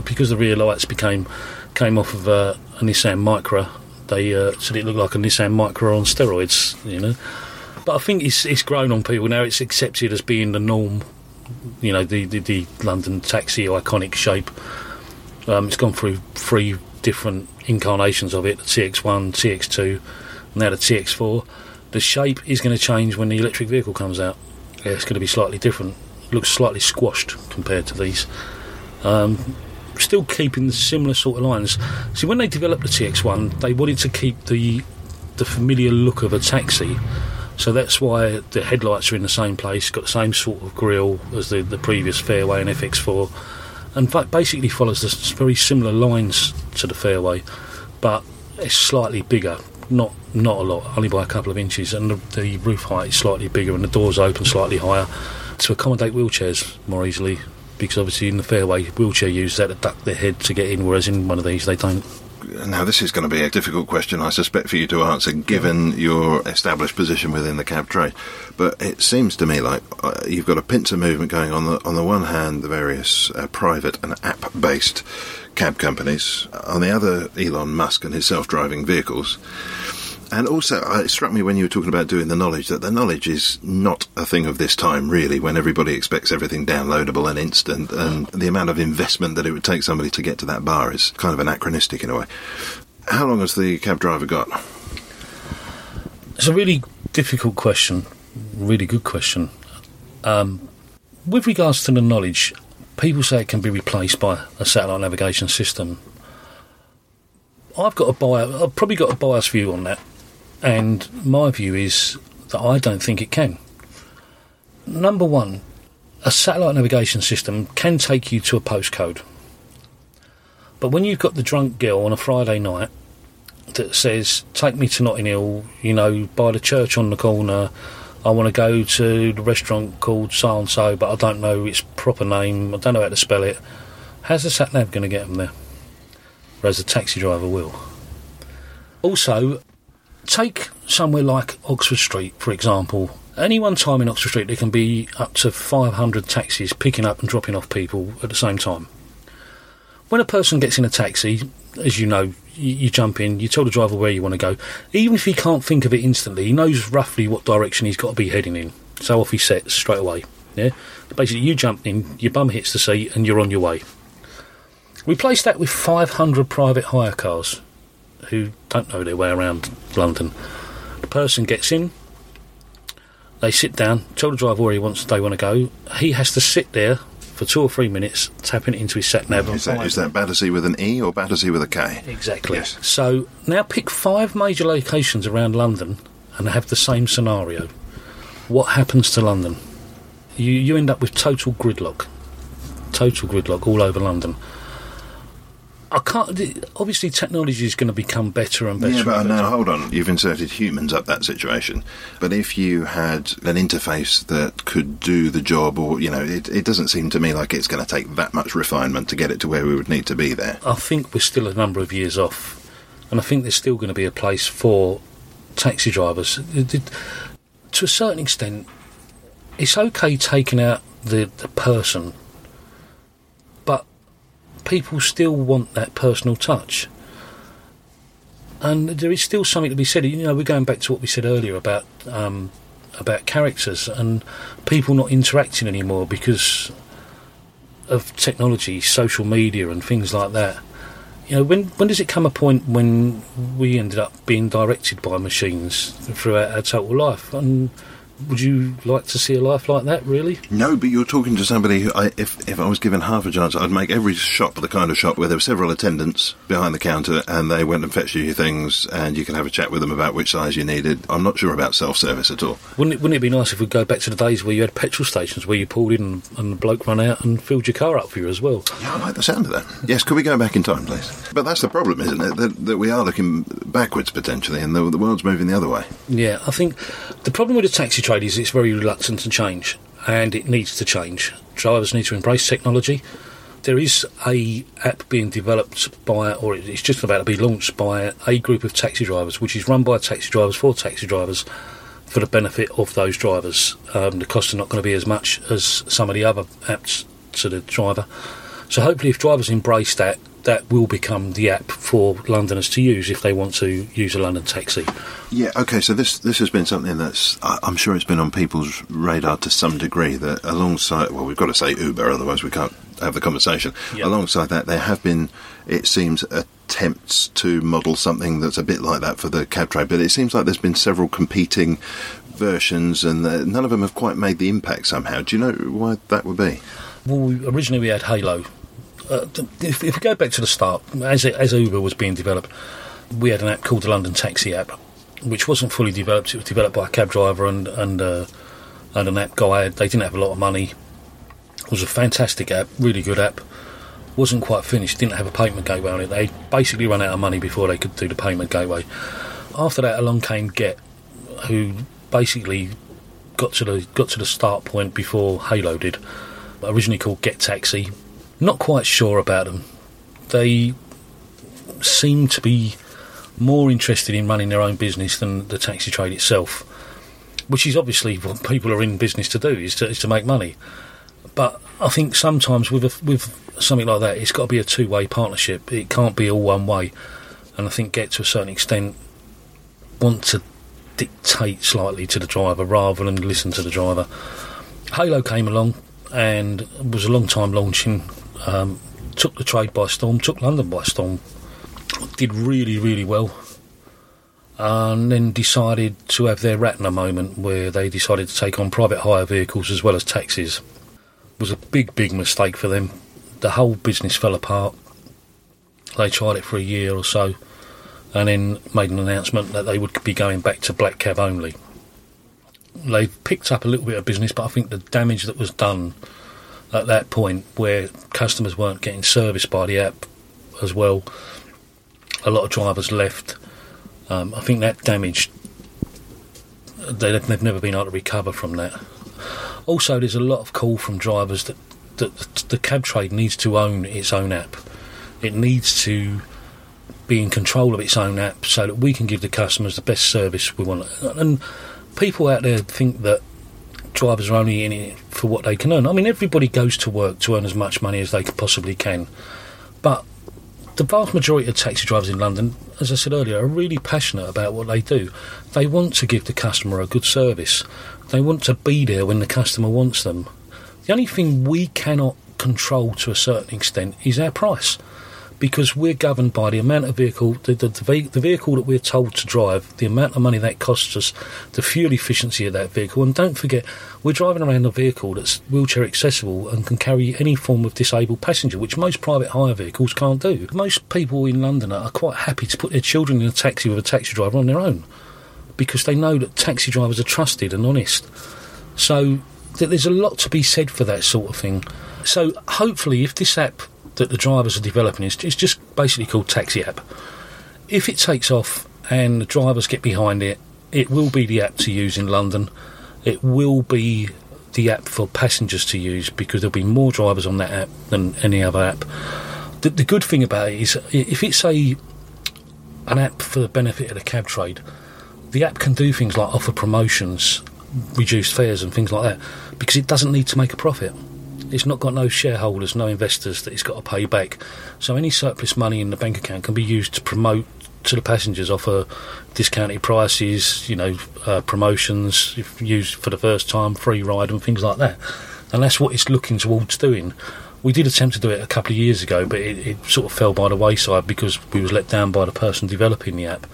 because the rear lights came off of a Nissan Micra. They said it looked like a Nissan Micra on steroids, But I think it's grown on people now. It's accepted as being the norm, the London taxi iconic shape. It's gone through three different incarnations of it: the TX1, TX2, and now the TX4. The shape is going to change when the electric vehicle comes out. Yeah, it's going to be slightly different. It looks slightly squashed compared to these. still keeping similar sort of lines. See, when they developed the TX1, they wanted to keep the familiar look of a taxi. So that's why the headlights are in the same place, got the same sort of grille as the previous Fairway and FX4, and basically follows this very similar lines to the Fairway, but it's slightly bigger, not a lot, only by a couple of inches, and the roof height is slightly bigger and the doors open slightly higher to accommodate wheelchairs more easily, because obviously in the Fairway, wheelchair users had to duck their head to get in, whereas in one of these they don't. Now, this is going to be a difficult question, I suspect, for you to answer, given your established position within the cab trade. But it seems to me like you've got a pincer movement going on. On the one hand, the various private and app-based cab companies. On the other, Elon Musk and his self-driving vehicles. And also, it struck me when you were talking about doing the knowledge, that the knowledge is not a thing of this time, really, when everybody expects everything downloadable and instant, and the amount of investment that it would take somebody to get to that bar is kind of anachronistic in a way. How long has the cab driver got? It's a really difficult question, really good question. With regards to the knowledge, people say it can be replaced by a satellite navigation system. I've probably got a biased view on that. And my view is that I don't think it can. Number one, a satellite navigation system can take you to a postcode. But when you've got the drunk girl on a Friday night that says, take me to Notting Hill, by the church on the corner, I want to go to the restaurant called so-and-so, but I don't know its proper name, I don't know how to spell it, how's the sat-nav going to get them there? Whereas the taxi driver will. Also, take somewhere like Oxford Street, for example. Any one time in Oxford Street, there can be up to 500 taxis picking up and dropping off people at the same time. When a person gets in a taxi, as you know, you jump in, you tell the driver where you want to go. Even if he can't think of it instantly, he knows roughly what direction he's got to be heading in. So off he sets straight away. Yeah? Basically, you jump in, your bum hits the seat, and you're on your way. Replace that with 500 private hire cars who don't know their way around London. The person gets in, they sit down, tell the driver where they want to go. He has to sit there for 2 or 3 minutes, tapping it into his sat-nav. Is that Battersea with an E or Battersea with a K? Exactly. Yes. So now pick 5 major locations around London and have the same scenario. What happens to London? You end up with total gridlock all over London. Obviously, technology is going to become better and better. Yeah, but now hold on. You've inserted humans up that situation. But if you had an interface that could do the job, or it doesn't seem to me like it's going to take that much refinement to get it to where we would need to be there. I think we're still a number of years off, and I think there's still going to be a place for taxi drivers. To a certain extent, it's okay taking out the person. People still want that personal touch, and there is still something to be said. We're going back to what we said earlier about characters and people not interacting anymore because of technology, social media, and things like that. When does it come a point when we ended up being directed by machines throughout our total life? And would you like to see a life like that, really? No, but you're talking to somebody who, if I was given half a chance, I'd make every shop the kind of shop where there were several attendants behind the counter and they went and fetched you your things and you can have a chat with them about which size you needed. I'm not sure about self-service at all. Wouldn't it be nice if we go back to the days where you had petrol stations where you pulled in and the bloke ran out and filled your car up for you as well? Yeah, I like the sound of that. Yes, could we go back in time, please? But that's the problem, isn't it? That we are looking backwards, potentially, and the world's moving the other way. Yeah, I think the problem with the taxi trade is it's very reluctant to change, and it needs to change. Drivers need to embrace technology. There is a app being developed by, or it's just about to be launched by, a group of taxi drivers, which is run by taxi drivers for taxi drivers for the benefit of those drivers. The costs are not going to be as much as some of the other apps to the driver. So hopefully if drivers embrace that, that will become the app for Londoners to use if they want to use a London taxi. Yeah, OK, so this has been something that's, I'm sure it's been on people's radar to some degree, that alongside, well, we've got to say Uber, otherwise we can't have the conversation. Yep. Alongside that, there have been, it seems, attempts to model something that's a bit like that for the cab trade, but it seems like there's been several competing versions and none of them have quite made the impact somehow. Do you know why that would be? Well, originally we had Hailo, if we go back to the start, as Uber was being developed, we had an app called the London Taxi App, which wasn't fully developed. It was developed by a cab driver and an app guy. They didn't have a lot of money. It was a fantastic app, really good app. Wasn't quite finished, didn't have a payment gateway on it. They basically ran out of money before they could do the payment gateway. After that, along came Gett, who basically got to the start point before Hailo did. Originally called Gett Taxi. Not quite sure about them. They seem to be more interested in running their own business than the taxi trade itself, which is obviously what people are in business to do, is to make money. But I think sometimes with something like that, it's got to be a two-way partnership. It can't be all one way. And I think Gett, to a certain extent, want to dictate slightly to the driver rather than listen to the driver. Hailo came along and was a long time launching, took the trade by storm, took London by storm, did really, really well, and then decided to have their Ratner moment where they decided to take on private hire vehicles as well as taxis. Was a big, big mistake for them. The whole business fell apart. They tried it for a year or so and then made an announcement that they would be going back to black cab only. They've picked up a little bit of business, but I think the damage that was done at that point, where customers weren't getting serviced by the app as well, a lot of drivers left. I think that damage, they've never been able to recover from that. Also, there's a lot of call from drivers that the cab trade needs to own its own app. It needs to be in control of its own app so that we can give the customers the best service we want. And people out there think that drivers are only in it for what they can earn. I mean, everybody goes to work to earn as much money as they possibly can. But the vast majority of taxi drivers in London, as I said earlier, are really passionate about what they do. They want to give the customer a good service. They want to be there when the customer wants them. The only thing we cannot control to a certain extent is our price, because we're governed by the amount of vehicle, the vehicle that we're told to drive, the amount of money that costs us, the fuel efficiency of that vehicle. And don't forget, we're driving around a vehicle that's wheelchair accessible and can carry any form of disabled passenger, which most private hire vehicles can't do. Most people in London are quite happy to put their children in a taxi with a taxi driver on their own, because they know that taxi drivers are trusted and honest. So there's a lot to be said for that sort of thing. So hopefully, if this app that the drivers are developing is just basically called Taxi App, if it takes off and the drivers get behind it, it will be the app to use in London. It will be the app for passengers to use, because there'll be more drivers on that app than any other app. The good thing about it is, if it's an app for the benefit of the cab trade, the app can do things like offer promotions, reduced fares and things like that, because it doesn't need to make a profit. It's not got no shareholders, no investors that it's got to pay back. So any surplus money in the bank account can be used to promote to the passengers, offer discounted prices, promotions, if used for the first time, free ride and things like that. And that's what it's looking towards doing. We did attempt to do it a couple of years ago, but it sort of fell by the wayside because we was let down by the person developing the app.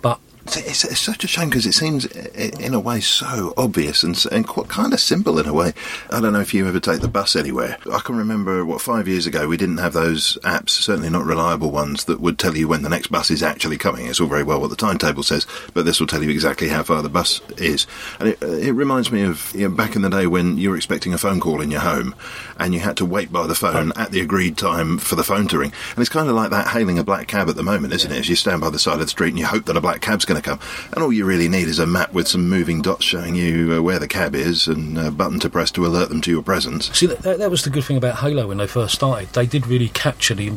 But It's such a shame, because it seems in a way so obvious and quite kind of simple in a way. I don't know if you ever take the bus anywhere. I can remember, 5 years ago, we didn't have those apps, certainly not reliable ones, that would tell you when the next bus is actually coming. It's all very well what the timetable says, but this will tell you exactly how far the bus is. And it reminds me of back in the day when you were expecting a phone call in your home and you had to wait by the phone at the agreed time for the phone to ring. And it's kind of like that hailing a black cab at the moment, isn't it? As you stand by the side of the street and you hope that a black cab's going to come, and all you really need is a map with some moving dots showing you where the cab is and a button to press to alert them to your presence. See, that was the good thing about Hailo when they first started. They did really capture the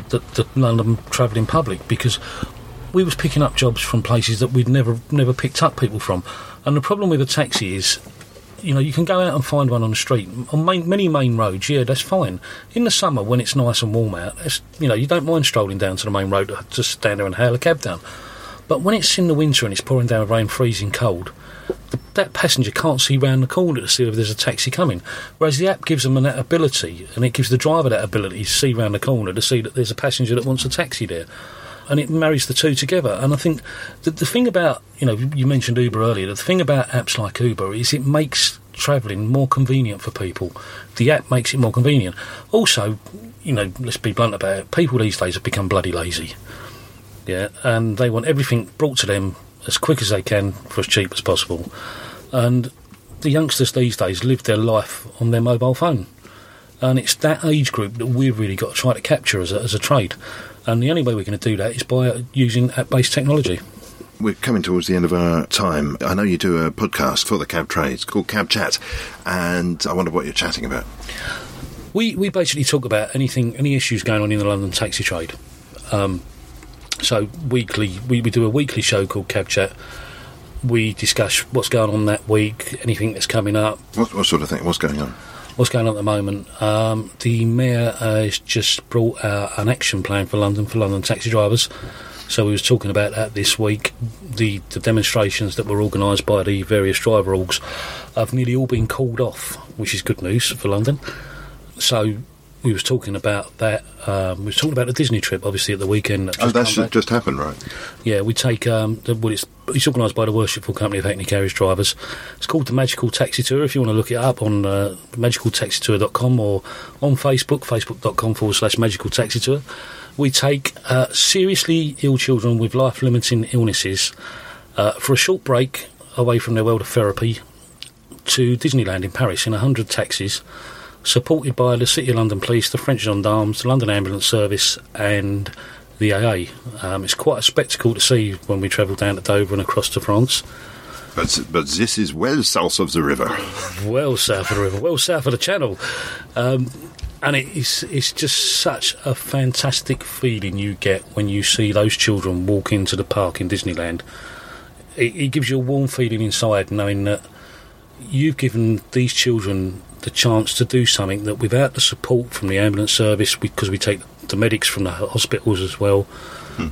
London travelling public, because we was picking up jobs from places that we'd never picked up people from. And the problem with a taxi is, you can go out and find one on the street on many main roads. Yeah, that's fine. In the summer when it's nice and warm out, you don't mind strolling down to the main road to stand there and hail a cab down. But when it's in the winter and it's pouring down with rain, freezing cold, that passenger can't see round the corner to see if there's a taxi coming. Whereas the app gives them that ability, and it gives the driver that ability to see round the corner to see that there's a passenger that wants a taxi there. And it marries the two together. And I think that the thing about, you mentioned Uber earlier, the thing about apps like Uber is it makes travelling more convenient for people. The app makes it more convenient. Also, you know, let's be blunt about it, people these days have become bloody lazy. Yeah, and they want everything brought to them as quick as they can for as cheap as possible. And the youngsters these days live their life on their mobile phone. And it's that age group that we've really got to try to capture as a trade. And the only way we're going to do that is by using app-based technology. We're coming towards the end of our time. I know you do a podcast for the cab trade. It's called Cab Chat, and I wonder what you're chatting about. We basically talk about any issues going on in the London taxi trade. So we do a weekly show called Cab Chat. We discuss what's going on that week, anything that's coming up. What sort of thing? What's going on? What's going on at the moment? The Mayor has just brought out an action plan for London taxi drivers. So we was talking about that this week. The demonstrations that were organised by the various driver orgs have nearly all been called off, which is good news for London. So we was talking about that. We was talking about the Disney trip, obviously, at the weekend. That just happened, right? Yeah, we take... it's organised by the Worshipful Company of Hackney Carriage Drivers. It's called the Magical Taxi Tour. If you want to look it up on magicaltaxitour.com or on Facebook, facebook.com/magicaltaxitour. We take seriously ill children with life-limiting illnesses for a short break away from their world of therapy to Disneyland in Paris in 100 taxis, supported by the City of London Police, the French Gendarmes, the London Ambulance Service and the AA. It's quite a spectacle to see when we travel down to Dover and across to France. But this is well south of the river. Well south of the Channel. And it's just such a fantastic feeling you get when you see those children walk into the park in Disneyland. It gives you a warm feeling inside knowing that you've given these children the chance to do something that without the support from the ambulance service, because we take the medics from the hospitals as well,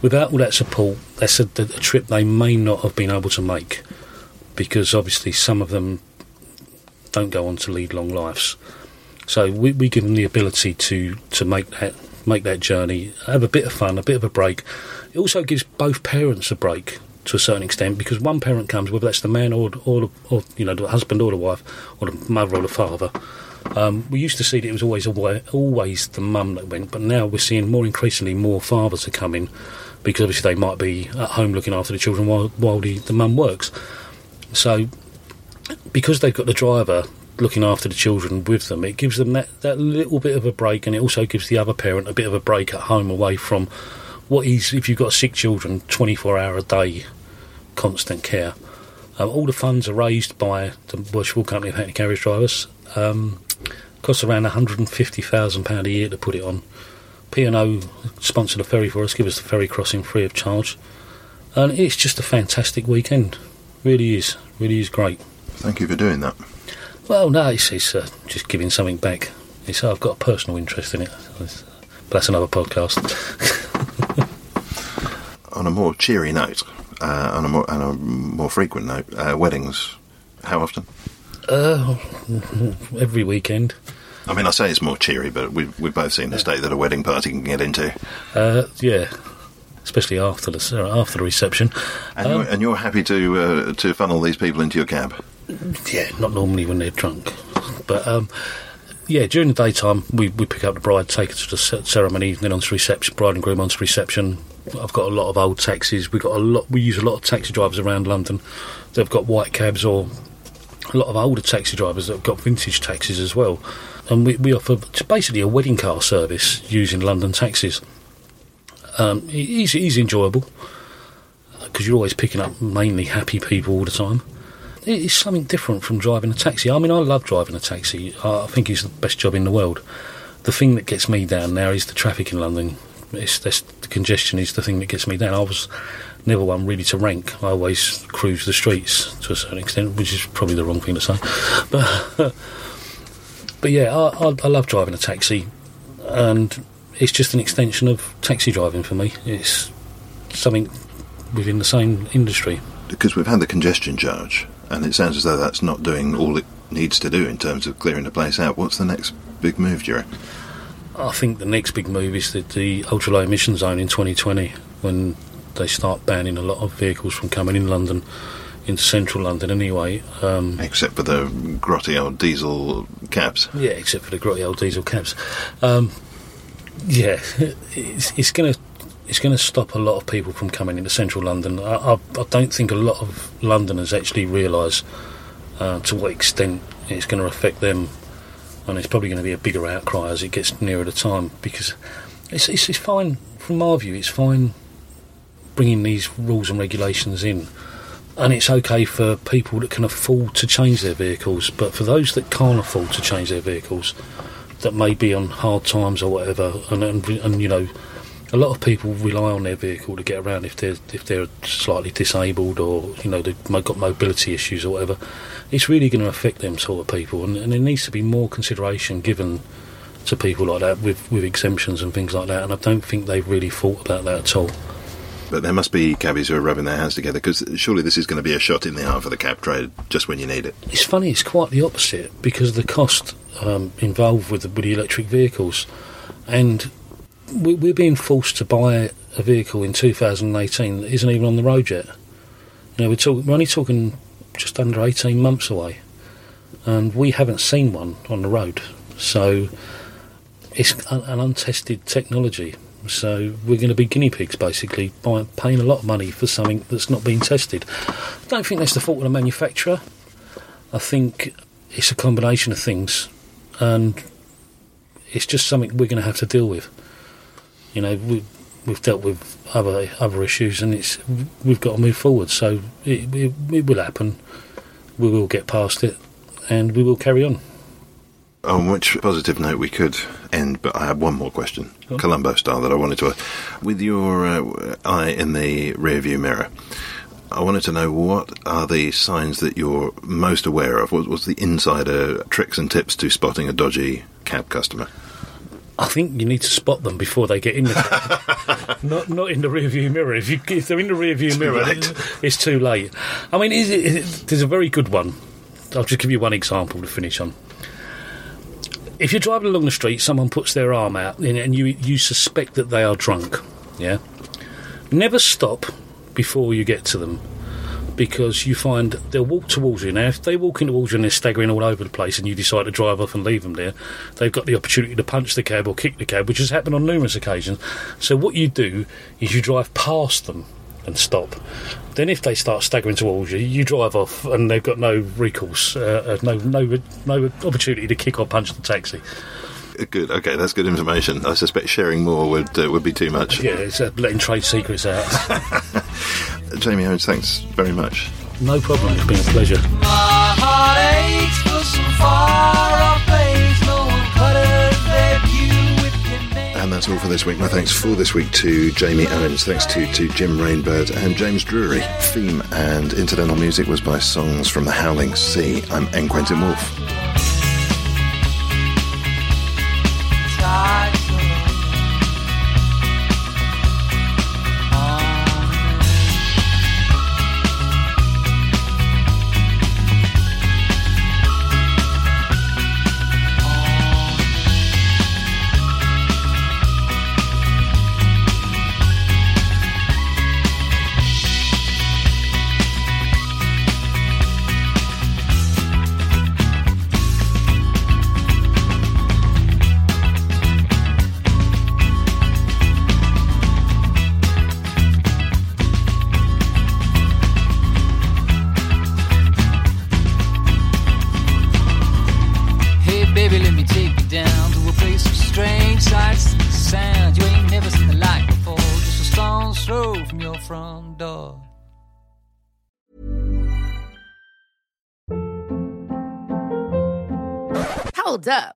without all that support, that's a trip they may not have been able to make, because obviously some of them don't go on to lead long lives. So we give them the ability to make that journey, have a bit of fun, a bit of a break. It also gives both parents a break to a certain extent, because one parent comes, whether that's the man or the husband or the wife or the mother or the father. We used to see that it was always the mum that went, but now we're seeing increasingly more fathers are coming, because obviously they might be at home looking after the children while the mum works. So because they've got the driver looking after the children with them, it gives them that little bit of a break, and it also gives the other parent a bit of a break at home away from what is, if you've got sick children, 24-hour-a-day constant care. All the funds are raised by the Worshipful Company of Hackney Carriage Drivers. Costs around £150,000 a year to put it on. P&O sponsor the ferry for us, give us the ferry crossing free of charge. And it's just a fantastic weekend. Really is great. Thank you for doing that. Well, no, it's just giving something back. I've got a personal interest in it, but that's another podcast. On a more cheery note, on a more frequent note, weddings. How often? Every weekend. I mean, I say it's more cheery, but we've both seen the state that a wedding party can get into. Yeah. Especially after the reception. And you're happy to funnel these people into your cab? Yeah, not normally when they're drunk. But, during the daytime, we pick up the bride, take her to the ceremony, then on to reception, bride and groom on to reception. I've got a lot of old taxis. We use a lot of taxi drivers around London that have got white cabs, or a lot of older taxi drivers that have got vintage taxis as well. And we offer basically a wedding car service using London taxis. It is enjoyable, because you're always picking up mainly happy people all the time. It is something different from driving a taxi. I mean, I love driving a taxi. I think it's the best job in the world. The thing that gets me down now is the traffic in London. The congestion is the thing that gets me down. I was never one really to rank. I always cruise the streets to a certain extent, which is probably the wrong thing to say. But yeah, I love driving a taxi, and it's just an extension of taxi driving for me. It's something within the same industry. Because we've had the congestion charge, and it sounds as though that's not doing all it needs to do in terms of clearing the place out. What's the next big move, do you reckon? I think the next big move is the ultra-low emission zone in 2020, when they start banning a lot of vehicles from coming in London. in central London anyway. Except for the grotty old diesel cabs. Yeah, except for the grotty old diesel cabs. Yeah, it's going to stop a lot of people from coming into central London. I don't think a lot of Londoners actually realise to what extent it's going to affect them, and it's probably going to be a bigger outcry as it gets nearer the time, because it's fine, from my view, it's fine bringing these rules and regulations in, and it's okay for people that can afford to change their vehicles, but for those that can't afford to change their vehicles, that may be on hard times or whatever, and you know, a lot of people rely on their vehicle to get around if they're slightly disabled, or you know, they've got mobility issues or whatever. It's really going to affect them sort of people, and there needs to be more consideration given to people like that with exemptions and things like that. And I don't think they've really thought about that at all. But there must be cabbies who are rubbing their hands together, because surely this is going to be a shot in the arm for the cab trade just when you need it. It's funny, it's quite the opposite, because of the cost involved with the electric vehicles, and we're being forced to buy a vehicle in 2018 that isn't even on the road yet. You know, we're only talking just under 18 months away, and we haven't seen one on the road. So it's an untested technology. So we're going to be guinea pigs, basically, by paying a lot of money for something that's not been tested. I don't think that's the fault of the manufacturer. I think it's a combination of things, and it's just something we're going to have to deal with. You know, we've dealt with other issues, and we've got to move forward. So it will happen. We will get past it, and we will carry on. On which positive note we could end, but I have one more question, oh. Columbo style, that I wanted to ask. With your eye in the rearview mirror, I wanted to know, what are the signs that you're most aware of? What's the insider tricks and tips to spotting a dodgy cab customer? I think you need to spot them before they get in the cab. not in the rearview mirror. If they're in the rearview mirror, it's too late. I mean, there's a very good one. I'll just give you one example to finish on. If you're driving along the street, someone puts their arm out, and you suspect that they are drunk, yeah? Never stop before you get to them, because you find they'll walk towards you. Now, if they walk in towards you and they're staggering all over the place and you decide to drive off and leave them there, they've got the opportunity to punch the cab or kick the cab, which has happened on numerous occasions. So what you do is you drive past them and stop. Then if they start staggering towards you, you drive off, and they've got no recourse, no opportunity to kick or punch the taxi. Good, okay, that's good information. I suspect sharing more would be too much. Yeah, it's letting trade secrets out. Jamie Owens, thanks very much. No problem, it's been a pleasure. My heart aches for some far-off place, no one clutters their view with conveyance. And that's all for this week. My thanks for this week to Jamie Owens, thanks to Jim Rainbird and James Drury. Theme and incidental music was by Songs from the Howling Sea. I'm N. Quentin Wolf. Up.